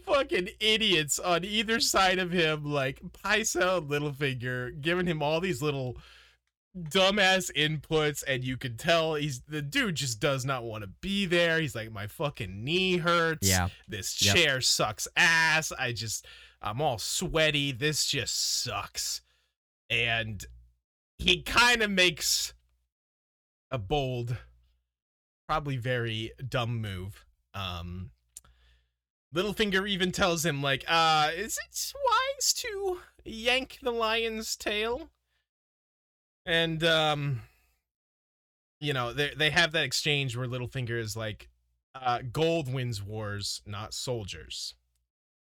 fucking idiots on either side of him, like Pycelle and Littlefinger, giving him all these little dumbass inputs, and you can tell he's the dude just does not want to be there. He's like, my fucking knee hurts. Yeah. This chair yep. sucks ass. I just, I'm all sweaty. This just sucks. And he kind of makes a bold, probably very dumb move. Um, Littlefinger even tells him, like, uh, is it wise to yank the lion's tail? And, um, you know, they they have that exchange where Littlefinger is like, uh, gold wins wars, not soldiers.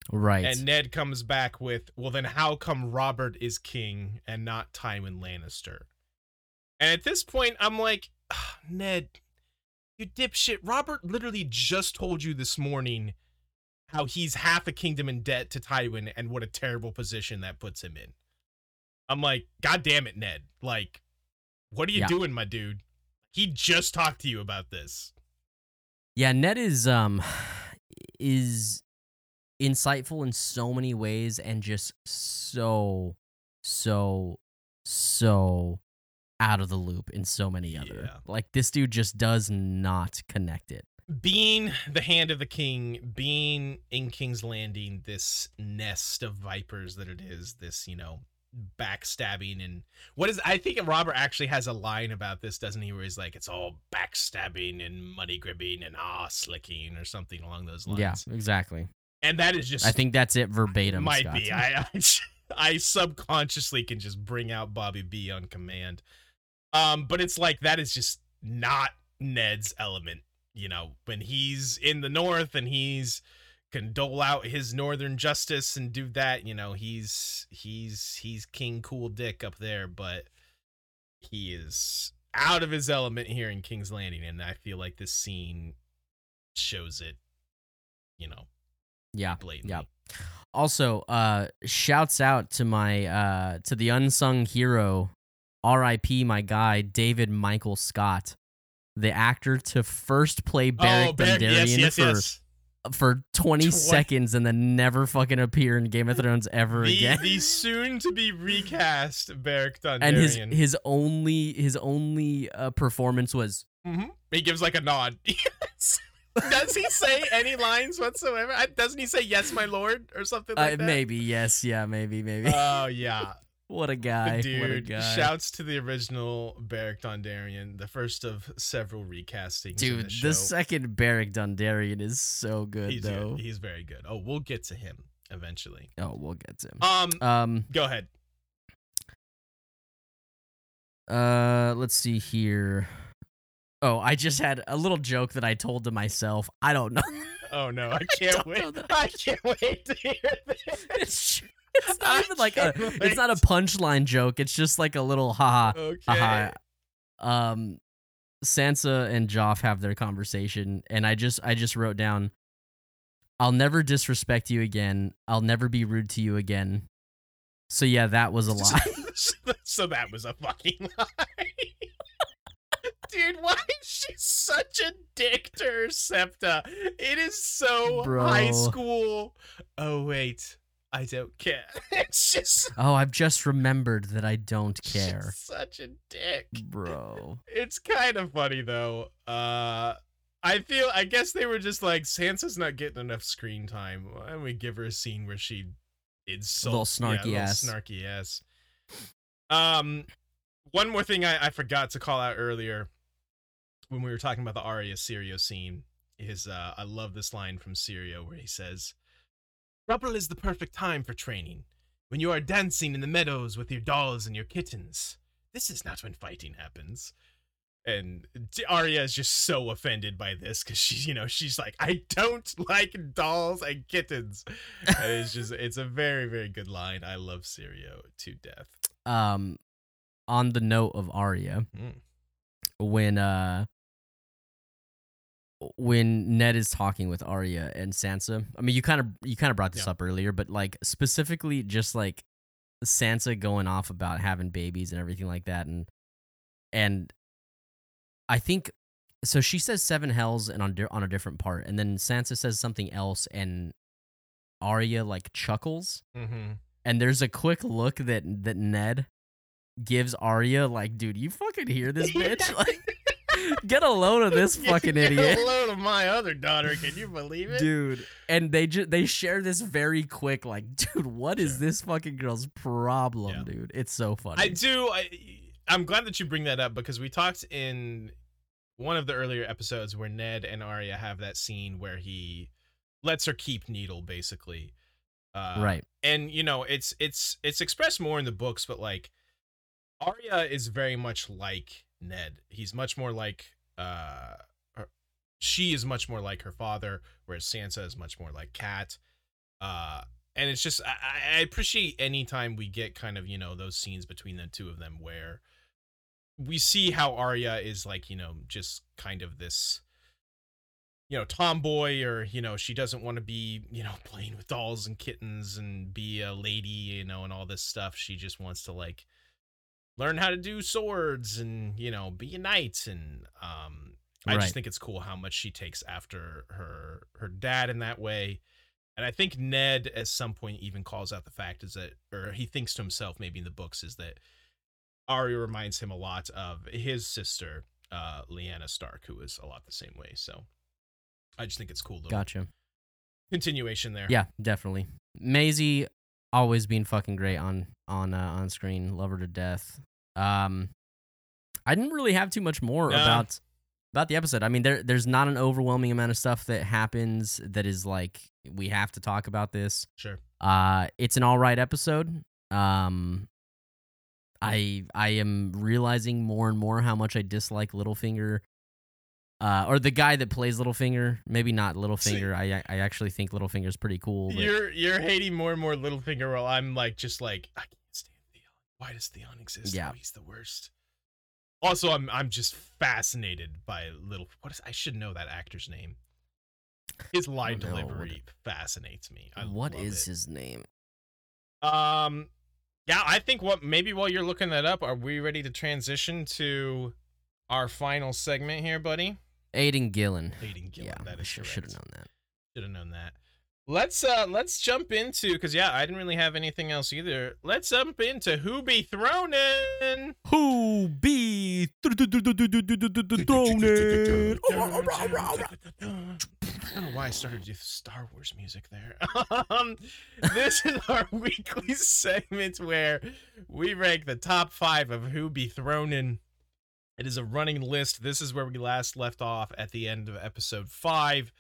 Right. And Ned comes back with, well, then how come Robert is king and not Tywin Lannister? And at this point, I'm like, oh, Ned, you dipshit. Robert literally just told you this morning how he's half a kingdom in debt to Tywin and what a terrible position that puts him in. I'm like, God damn it, Ned. Like, what are you yeah. doing, my dude? He just talked to you about this. Yeah, Ned is um is insightful in so many ways and just so, so, so out of the loop in so many other yeah. like this dude just does not connect it. Being the hand of the king, being in King's Landing, this nest of vipers that it is, this, you know, backstabbing and what is I think Robert actually has a line about this, doesn't he, where he's like, it's all backstabbing and money gribbing and ah slicking or something along those lines. Yeah, exactly. And that is just I think that's it verbatim. Might Scott. be. I I, I subconsciously can just bring out Bobby B on command. Um, but it's like, that is just not Ned's element, you know, when he's in the North and he's can dole out his Northern justice and do that, you know, he's, he's, he's King Cool Dick up there, but he is out of his element here in King's Landing. And I feel like this scene shows it, you know, yeah, blatantly. Yeah. Also, uh, shouts out to my, uh, to the unsung hero, R I P my guy, David Michael Scott, the actor to first play Beric oh, Dondarrion yes, yes, for, yes. for twenty, twenty seconds and then never fucking appear in Game of Thrones ever the, again. The soon-to-be recast Beric Dondarrion. And his, his only, his only uh, performance was... Mm-hmm. He gives like a nod. Yes. Does he say any lines whatsoever? Doesn't he say, yes, my lord, or something like uh, that? Maybe, yes, yeah, maybe, maybe. Oh, yeah. What a guy. Dude, what a guy. Shouts to the original Beric Dondarrion, the first of several recastings. Dude, in the show. The second Beric Dondarrion is so good, he's though. Good. He's very good. Oh, we'll get to him eventually. Oh, we'll get to him. Um, um go ahead. Uh, let's see here. Oh, I just had a little joke that I told to myself. I don't know. Oh no, I can't I wait. I, I can't wait to hear this. It's, it's not I even like a wait. It's not a punchline joke. It's just like a little haha. Okay. Haha. Um Sansa and Joff have their conversation and I just I just wrote down, I'll never disrespect you again. I'll never be rude to you again. So yeah, that was a lie. So that was a fucking lie. Dude, why is she such a dick to her septa? It is so Bro. High school. Oh, wait. I don't care. It's just... Oh, I've just remembered that I don't care. She's such a dick. Bro. It's kind of funny, though. Uh, I feel... I guess they were just like, Sansa's not getting enough screen time. Why don't we give her a scene where she insults... A little snarky yeah, ass. A little snarky ass. Um... One more thing I, I forgot to call out earlier when we were talking about the Arya Syrio scene is uh, I love this line from Syrio where he says, "Rubble is the perfect time for training. When you are dancing in the meadows with your dolls and your kittens, this is not when fighting happens." And Arya is just so offended by this because she, you know, she's like, "I don't like dolls and kittens." And it's just, it's a very, very good line. I love Syrio to death. Um. On the note of Arya, mm. when uh, when Ned is talking with Arya and Sansa, I mean, you kind of you kind of brought this yeah. up earlier, but like specifically, just like Sansa going off about having babies and everything like that, and and I think so. She says seven hells and on di- on a different part, and then Sansa says something else, and Arya like chuckles, mm-hmm. and there's a quick look that that Ned gives Arya, like, "Dude, you fucking hear this bitch? Like, get a load of this fucking get idiot. Get a load of my other daughter. Can you believe it?" Dude, and they ju- they share this very quick, like, "Dude, what sure. is this fucking girl's problem, yeah. dude?" It's so funny. I do. I, I'm glad that you bring that up because we talked in one of the earlier episodes where Ned and Arya have that scene where he lets her keep Needle, basically. Uh, right. And, you know, it's it's it's expressed more in the books, but, like, Arya is very much like Ned. He's much more like, uh, her, she is much more like her father, whereas Sansa is much more like Kat. Uh, and it's just, I, I appreciate any time we get kind of, you know, those scenes between the two of them where we see how Arya is like, you know, just kind of this, you know, tomboy, or, you know, she doesn't want to be, you know, playing with dolls and kittens and be a lady, you know, and all this stuff. She just wants to, like, learn how to do swords and, you know, be a knight. And um, I right. just think it's cool how much she takes after her her dad in that way. And I think Ned at some point even calls out the fact is that, or he thinks to himself maybe in the books, is that Arya reminds him a lot of his sister, uh, Lyanna Stark, who is a lot the same way. So I just think it's cool. Little gotcha. Continuation there. Yeah, definitely. Maisie always being fucking great on on uh, on screen. Love her to death. Um, I didn't really have too much more no. about about the episode. I mean, there there's not an overwhelming amount of stuff that happens that is like, we have to talk about this. Sure. Uh, it's an all right episode. Um, I I am realizing more and more how much I dislike Littlefinger, uh, or the guy that plays Littlefinger. Maybe not Littlefinger. I I actually think Littlefinger's pretty cool. But... You're you're hating more and more Littlefinger while I'm like just like, I can't stand Theon. Why does Theon exist? Yeah, oh, he's the worst. Also, I'm I'm just fascinated by Little. What is I should know that actor's name. His line oh, no. delivery what, fascinates me. I what love is it. His name? Um, yeah, I think what maybe while you're looking that up, are we ready to transition to our final segment here, buddy? Aidan Gillen. Aidan Gillen. Yeah, that is sure, correct. Should have known that. Should have known that. Let's uh, let's jump into because yeah, I didn't really have anything else either. Let's jump into who be thronin'. Who be thronin'? I don't know why I started with Star Wars music there. Um, this is our weekly segment where we rank the top five of who be thrown in. It is a running list. This is where we last left off at the end of episode five.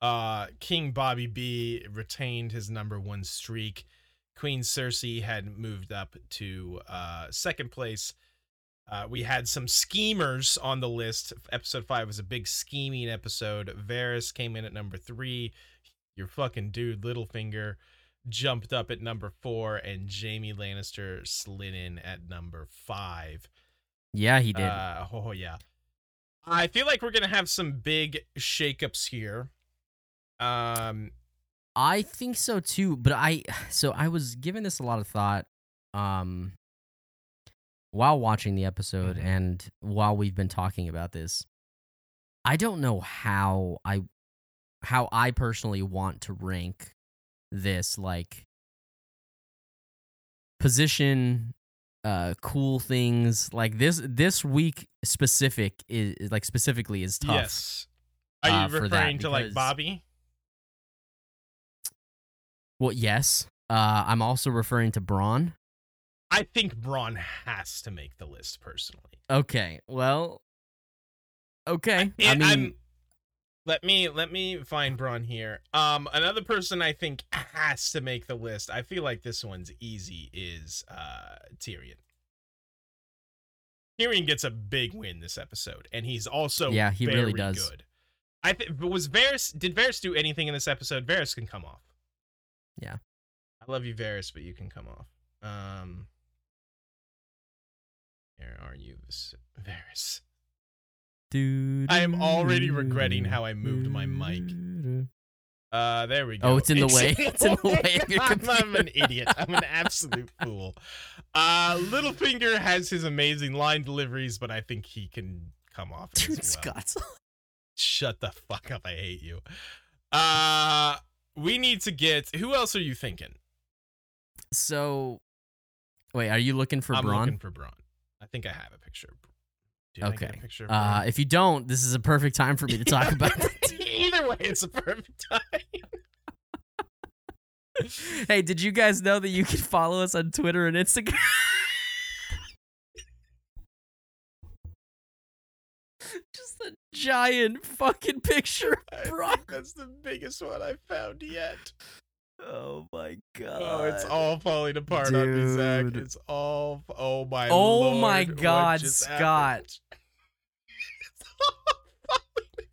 Uh, King Bobby B retained his number one streak. Queen Cersei had moved up to uh, second place. Uh, we had some schemers on the list. Episode five was a big scheming episode. Varys came in at number three. Your fucking dude, Littlefinger, jumped up at number four, and Jaime Lannister slid in at number five. Yeah, he did. Uh, oh, yeah. I feel like we're going to have some big shakeups here. Um, I think so, too. But I, so I was giving this a lot of thought. Um... while watching the episode and while we've been talking about this, I don't know how I how I personally want to rank this, like, position, uh, cool things. Like, this this week specific is, like, specifically is tough. Yes. Are you uh, referring to, like, Bobby? Well, yes. Uh, I'm also referring to Bronn. I think Bronn has to make the list, personally. Okay, well, okay. I, I mean, I'm, let me let me find Bronn here. Um, another person I think has to make the list. I feel like this one's easy. Is uh Tyrion. Tyrion gets a big win this episode, and he's also yeah, he very really does. Good. I th- was Varys. Did Varys do anything in this episode? Varys can come off. Yeah, I love you, Varys, but you can come off. Um. Where are you, Varys? Dude, I am already regretting how I moved my mic. Uh, there we go. Oh, it's in the way. It's in the way of your computer. I'm an idiot. I'm an absolute fool. Uh, Littlefinger has his amazing line deliveries, but I think he can come off as well. Dude, Scott's. Shut the fuck up. I hate you. Uh, we need to get. Who else are you thinking? So, wait, are you looking for I'm Bronn? I'm looking for Bronn. I think I have a picture. Do you okay. Get a picture of uh, if you don't, this is a perfect time for me to talk about it. Either way, it's a perfect time. Hey, did you guys know that you can follow us on Twitter and Instagram? Just a giant fucking picture of Bronn. That's the biggest one I've found yet. Oh my god! Oh, it's all falling apart Dude. on me, Zach. It's all oh my. Oh Lord, my god, Scott!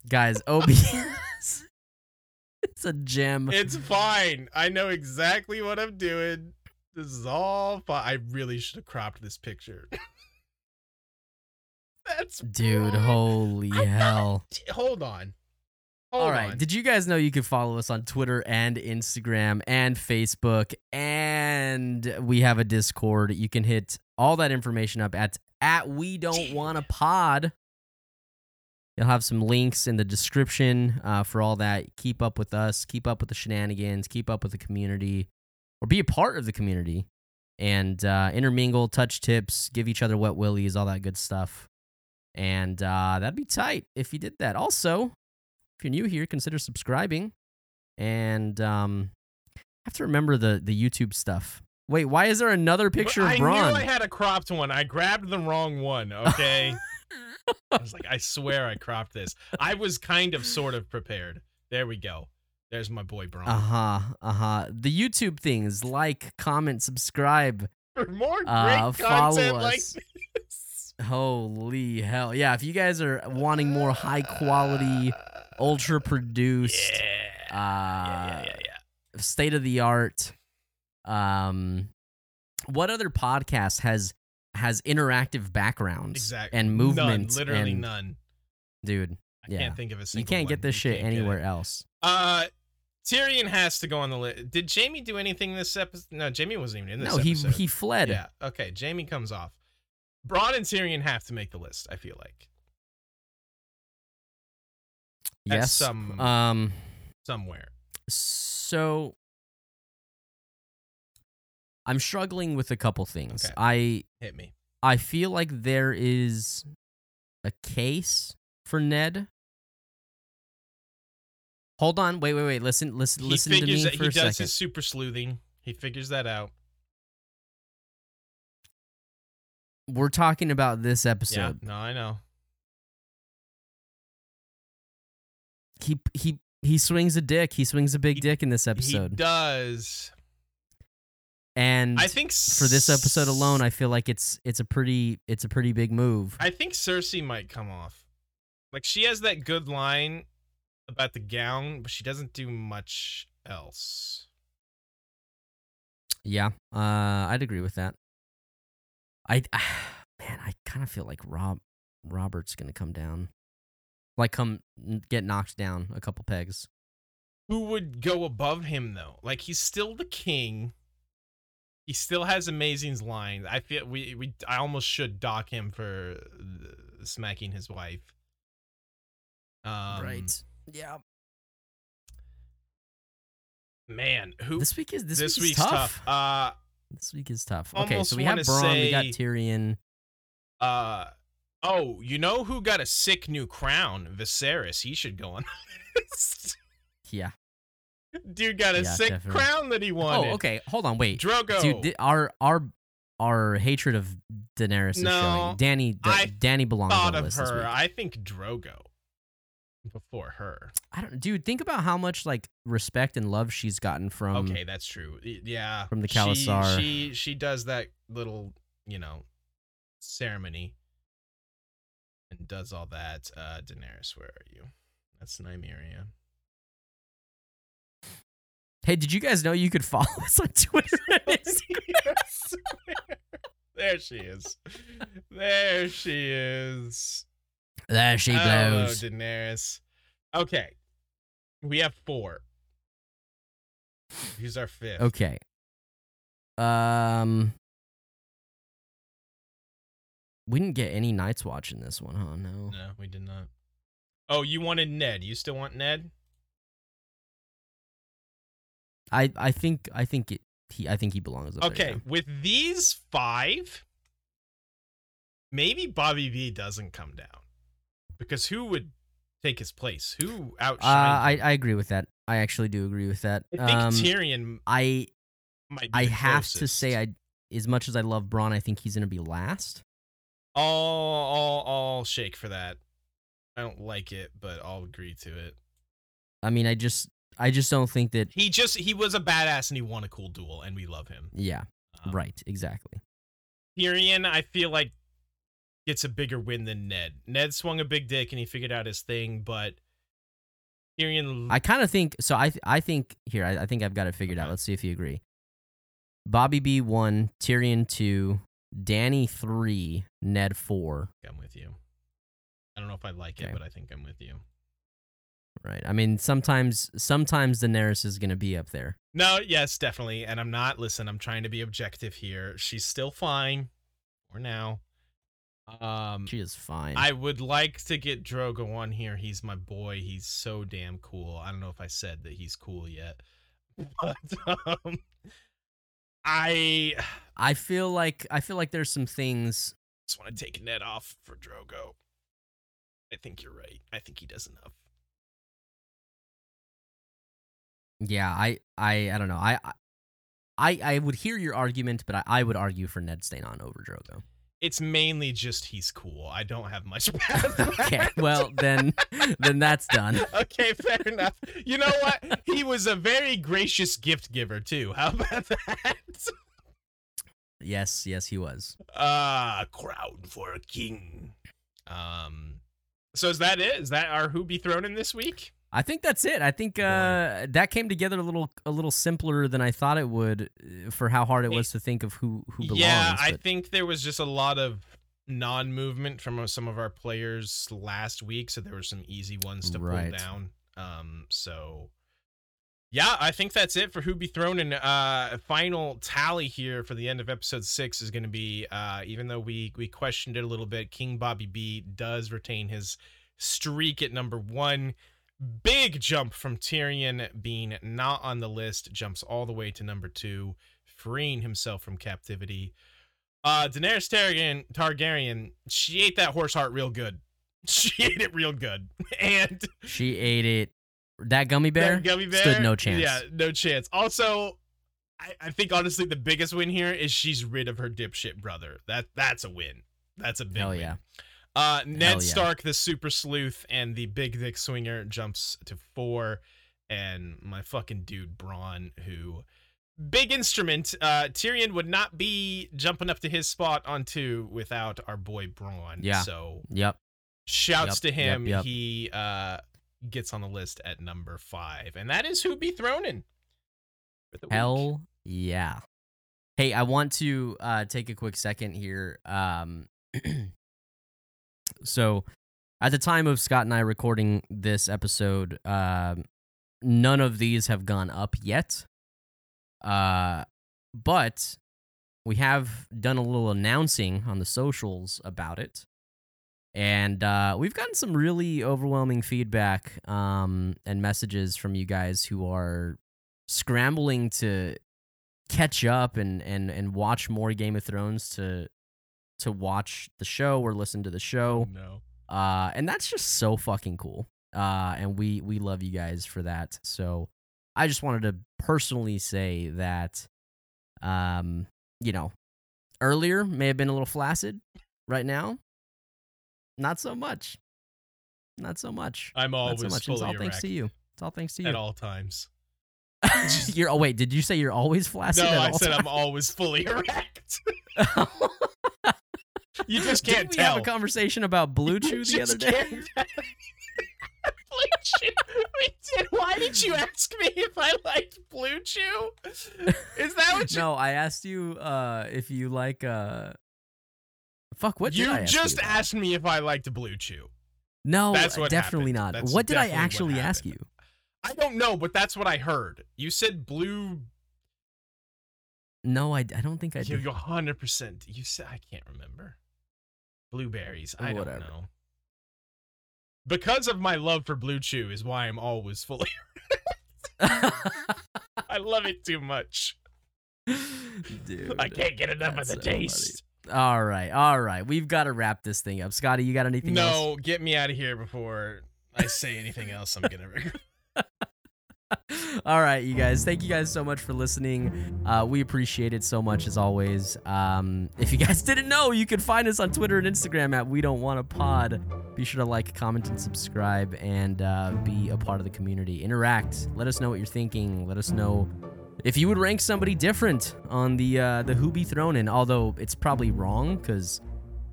Guys, O B S, it's a gem. It's fine. I know exactly what I'm doing. This is all fine. I really should have cropped this picture. That's Dude, fine. Holy I'm hell! Not... Hold on. Hold All right. On. Did you guys know you can follow us on Twitter and Instagram and Facebook, and we have a Discord? You can hit all that information up at at We Don't Want a Pod. You'll have some links in the description uh, for all that. Keep up with us. Keep up with the shenanigans. Keep up with the community, or be a part of the community, and uh, intermingle, touch tips, give each other wet willies, all that good stuff. And uh, that'd be tight if you did that. Also, if you're new here, consider subscribing, and um, I have to remember the, the YouTube stuff. Wait, why is there another picture of Bronn? I knew I had a cropped one. I grabbed the wrong one, okay? I was like, I swear I cropped this. I was kind of sort of prepared. There we go. There's my boy Bronn. Uh-huh, uh-huh. The YouTube things, like, comment, subscribe. For more great uh, content like this. Holy hell. Yeah, if you guys are wanting more high-quality... Uh, Ultra produced, yeah. Uh, yeah, yeah, yeah, yeah. State of the art. Um, what other podcast has has interactive backgrounds exactly. and movement? None, literally and, none, dude. I yeah. can't think of a single. You can't one. get this you shit anywhere else. Uh, Tyrion has to go on the list. Did Jaime do anything this episode? No, Jaime wasn't even in this. No, he episode. he fled. Yeah, okay. Jaime comes off. Bronn and Tyrion have to make the list. I feel like. Yes. Some, um, somewhere. So I'm struggling with a couple things. Okay. I hit me. I feel like there is a case for Ned. Hold on, wait, wait, wait. Listen, listen, he listen to me that, for a second. He does his super sleuthing. He figures that out. We're talking about this episode. Yeah, no, I know. He he he swings a dick. He swings a big he, dick in this episode. He does. And I think s- for this episode alone, I feel like it's it's a pretty it's a pretty big move. I think Cersei might come off. Like she has that good line about the gown, but she doesn't do much else. Yeah, uh, I'd agree with that. I uh, man, I kind of feel like Rob Robert's gonna come down, like come get knocked down a couple pegs. Who would go above him though? Like he's still the king. He still has amazing lines. I feel we we I almost should dock him for smacking his wife. Um, right. Yeah. Man, who this week is this, this week is tough. tough. Uh. This week is tough. Okay, so we have Bronn, say, we got Tyrion. Uh, oh, you know who got a sick new crown? Viserys. He should go on. Yeah. Dude got a yeah, sick definitely. crown that he wanted. Oh, okay. Hold on, wait. Drogo. Dude, th- our our our hatred of Daenerys no, is showing. Danny D- I Danny belongs on the list. Thought of her. I think Drogo before her. I don't dude, think about how much like respect and love she's gotten from Okay, that's true. Yeah. From the Khalasar. She she, she does that little, you know, ceremony and does all that. Uh, Daenerys, where are you? That's Nymeria. Hey, did you guys know you could follow us on Twitter and Instagram? There she is. There she is. There she goes. Oh, Daenerys. Okay. We have four. Who's our fifth? Okay. Um, we didn't get any Night's Watch in this one, huh? No. No, we did not. Oh, you wanted Ned. You still want Ned? I I think I think it, he I think he belongs up okay, there. Okay, with these five, maybe Bobby V doesn't come down. Because who would take his place? Who outshines? Uh, I I agree with that. I actually do agree with that. I think um, Tyrion. I might be I have closest. to say I as much as I love Bronn, I think he's gonna be last. I'll I'll I'll shake for that. I don't like it, but I'll agree to it. I mean, I just I just don't think that he just he was a badass and he won a cool duel and we love him. Yeah, um, right, exactly. Tyrion, I feel like. Gets a bigger win than Ned. Ned swung a big dick and he figured out his thing, but Tyrion. I kind of think so. I th- I think here. I, I think I've got it figured okay. out. Let's see if you agree. Bobby B one, Tyrion two, Danny three, Ned four. I'm with you. I don't know if I like okay. it, but I think I'm with you. Right. I mean, sometimes sometimes Daenerys is going to be up there. No. Yes, definitely. And I'm not. Listen, I'm trying to be objective here. She's still fine for now. Um, she is fine. I would like to get Drogo on here. He's my boy. He's so damn cool. I don't know if I said that he's cool yet. But um, I I feel like I feel like there's some things. I just want to take Ned off for Drogo. I think you're right. I think he does enough. Yeah, I I, I don't know. I, I I would hear your argument, but I, I would argue for Ned staying on over Drogo. It's mainly just he's cool. I don't have much about that. Okay, well, then then that's done. Okay, fair enough. You know what? He was a very gracious gift giver, too. How about that? Yes, yes, he was. Ah, uh, crown for a king. Um, So is that it? Is that our Who Be Thrown In this week? I think that's it. I think uh, that came together a little a little simpler than I thought it would for how hard it was to think of who, who belongs. Yeah, but I think there was just a lot of non-movement from some of our players last week, so there were some easy ones to right. pull down. Um, so, yeah, I think that's it for Who Be Thrown In. Uh, final tally here for the end of episode six is going to be, uh, even though we, we questioned it a little bit, King Bobby B does retain his streak at number one. Big jump from Tyrion being not on the list, jumps all the way to number two, freeing himself from captivity. Uh, Daenerys Targaryen, Targaryen, she ate that horse heart real good. She ate it real good. And she ate it That gummy bear, that gummy bear stood no chance. Yeah, no chance. Also, I, I think honestly the biggest win here is she's rid of her dipshit brother. That that's a win. That's a big Hell win. Yeah. Uh, Ned yeah. Stark, the super sleuth, and the big dick swinger jumps to four, and my fucking dude Bronn, who big instrument. Uh, Tyrion would not be jumping up to his spot on two without our boy Bronn. Yeah. So yep. Shouts yep, to him. Yep, yep. He uh gets on the list at number five, and that is who be thrown for the Hell week. Yeah. Hey, I want to uh, take a quick second here. Um. So, at the time of Scott and I recording this episode, uh, none of these have gone up yet. Uh, but we have done a little announcing on the socials about it. And uh, we've gotten some really overwhelming feedback um, and messages from you guys who are scrambling to catch up and, and, and watch more Game of Thrones to... to watch the show or listen to the show. Oh, no. Uh, and that's just so fucking cool. Uh, and we, we love you guys for that. So I just wanted to personally say that, um, you know, earlier may have been a little flaccid. Right now, not so much. Not so much. I'm always so much. Fully It's all thanks to you. It's all thanks to you. At all times. You're, oh, wait, did you say you're always flaccid? No, at I all said times? I'm always fully erect. You just can't Didn't tell. We have a conversation about Blue Chew the other day. Blue Chew? We did. Why did you ask me if I liked Blue Chew? Is that what you... No, I asked you uh, if you like... Uh... Fuck, what did you I ask You just asked me if I liked Blue Chew. No, that's what definitely happened. Not. That's what did I actually ask you? I don't know, but that's what I heard. You said Blue... No, I, I don't think I did. You're one hundred percent. You said... I can't remember. Blueberries. I Whatever. don't know. Because of my love for Blue Chew is why I'm always fully I love it too much. Dude, I can't get enough of the so taste. Funny. All right. All right. We've got to wrap this thing up. Scotty, you got anything no, else? No, get me out of here before I say anything else I'm going to regret. All right, you guys. Thank you guys so much for listening. Uh, we appreciate it so much, as always. Um, if you guys didn't know, you can find us on Twitter and Instagram at We Don't Want a Pod. Be sure to like, comment, and subscribe, and uh, be a part of the community. Interact. Let us know what you're thinking. Let us know if you would rank somebody different on the uh, the Who Be Thrown In, although it's probably wrong because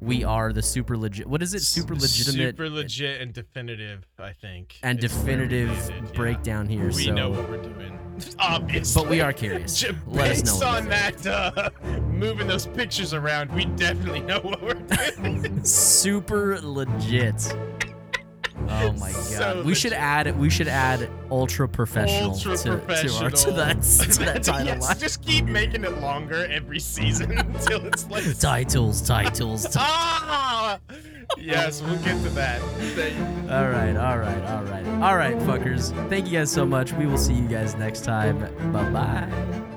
we are the super legit. What is it? Super legitimate. Super legit and definitive, I think. And definitive needed, breakdown yeah. here. We so. know what we're doing, obviously. But we are curious. J- Let us know. Based on that, uh, moving those pictures around, we definitely know what we're doing. Super legit. Oh my god. So we legit. should add. We should add ultra professional, ultra to, professional. To, our, to that to that title. Yes, line. Just keep making it longer every season until it's like titles, titles. titles. Ah! Yes, we'll get to that. All right, all right, all right, all right, fuckers. Thank you guys so much. We will see you guys next time. Bye bye.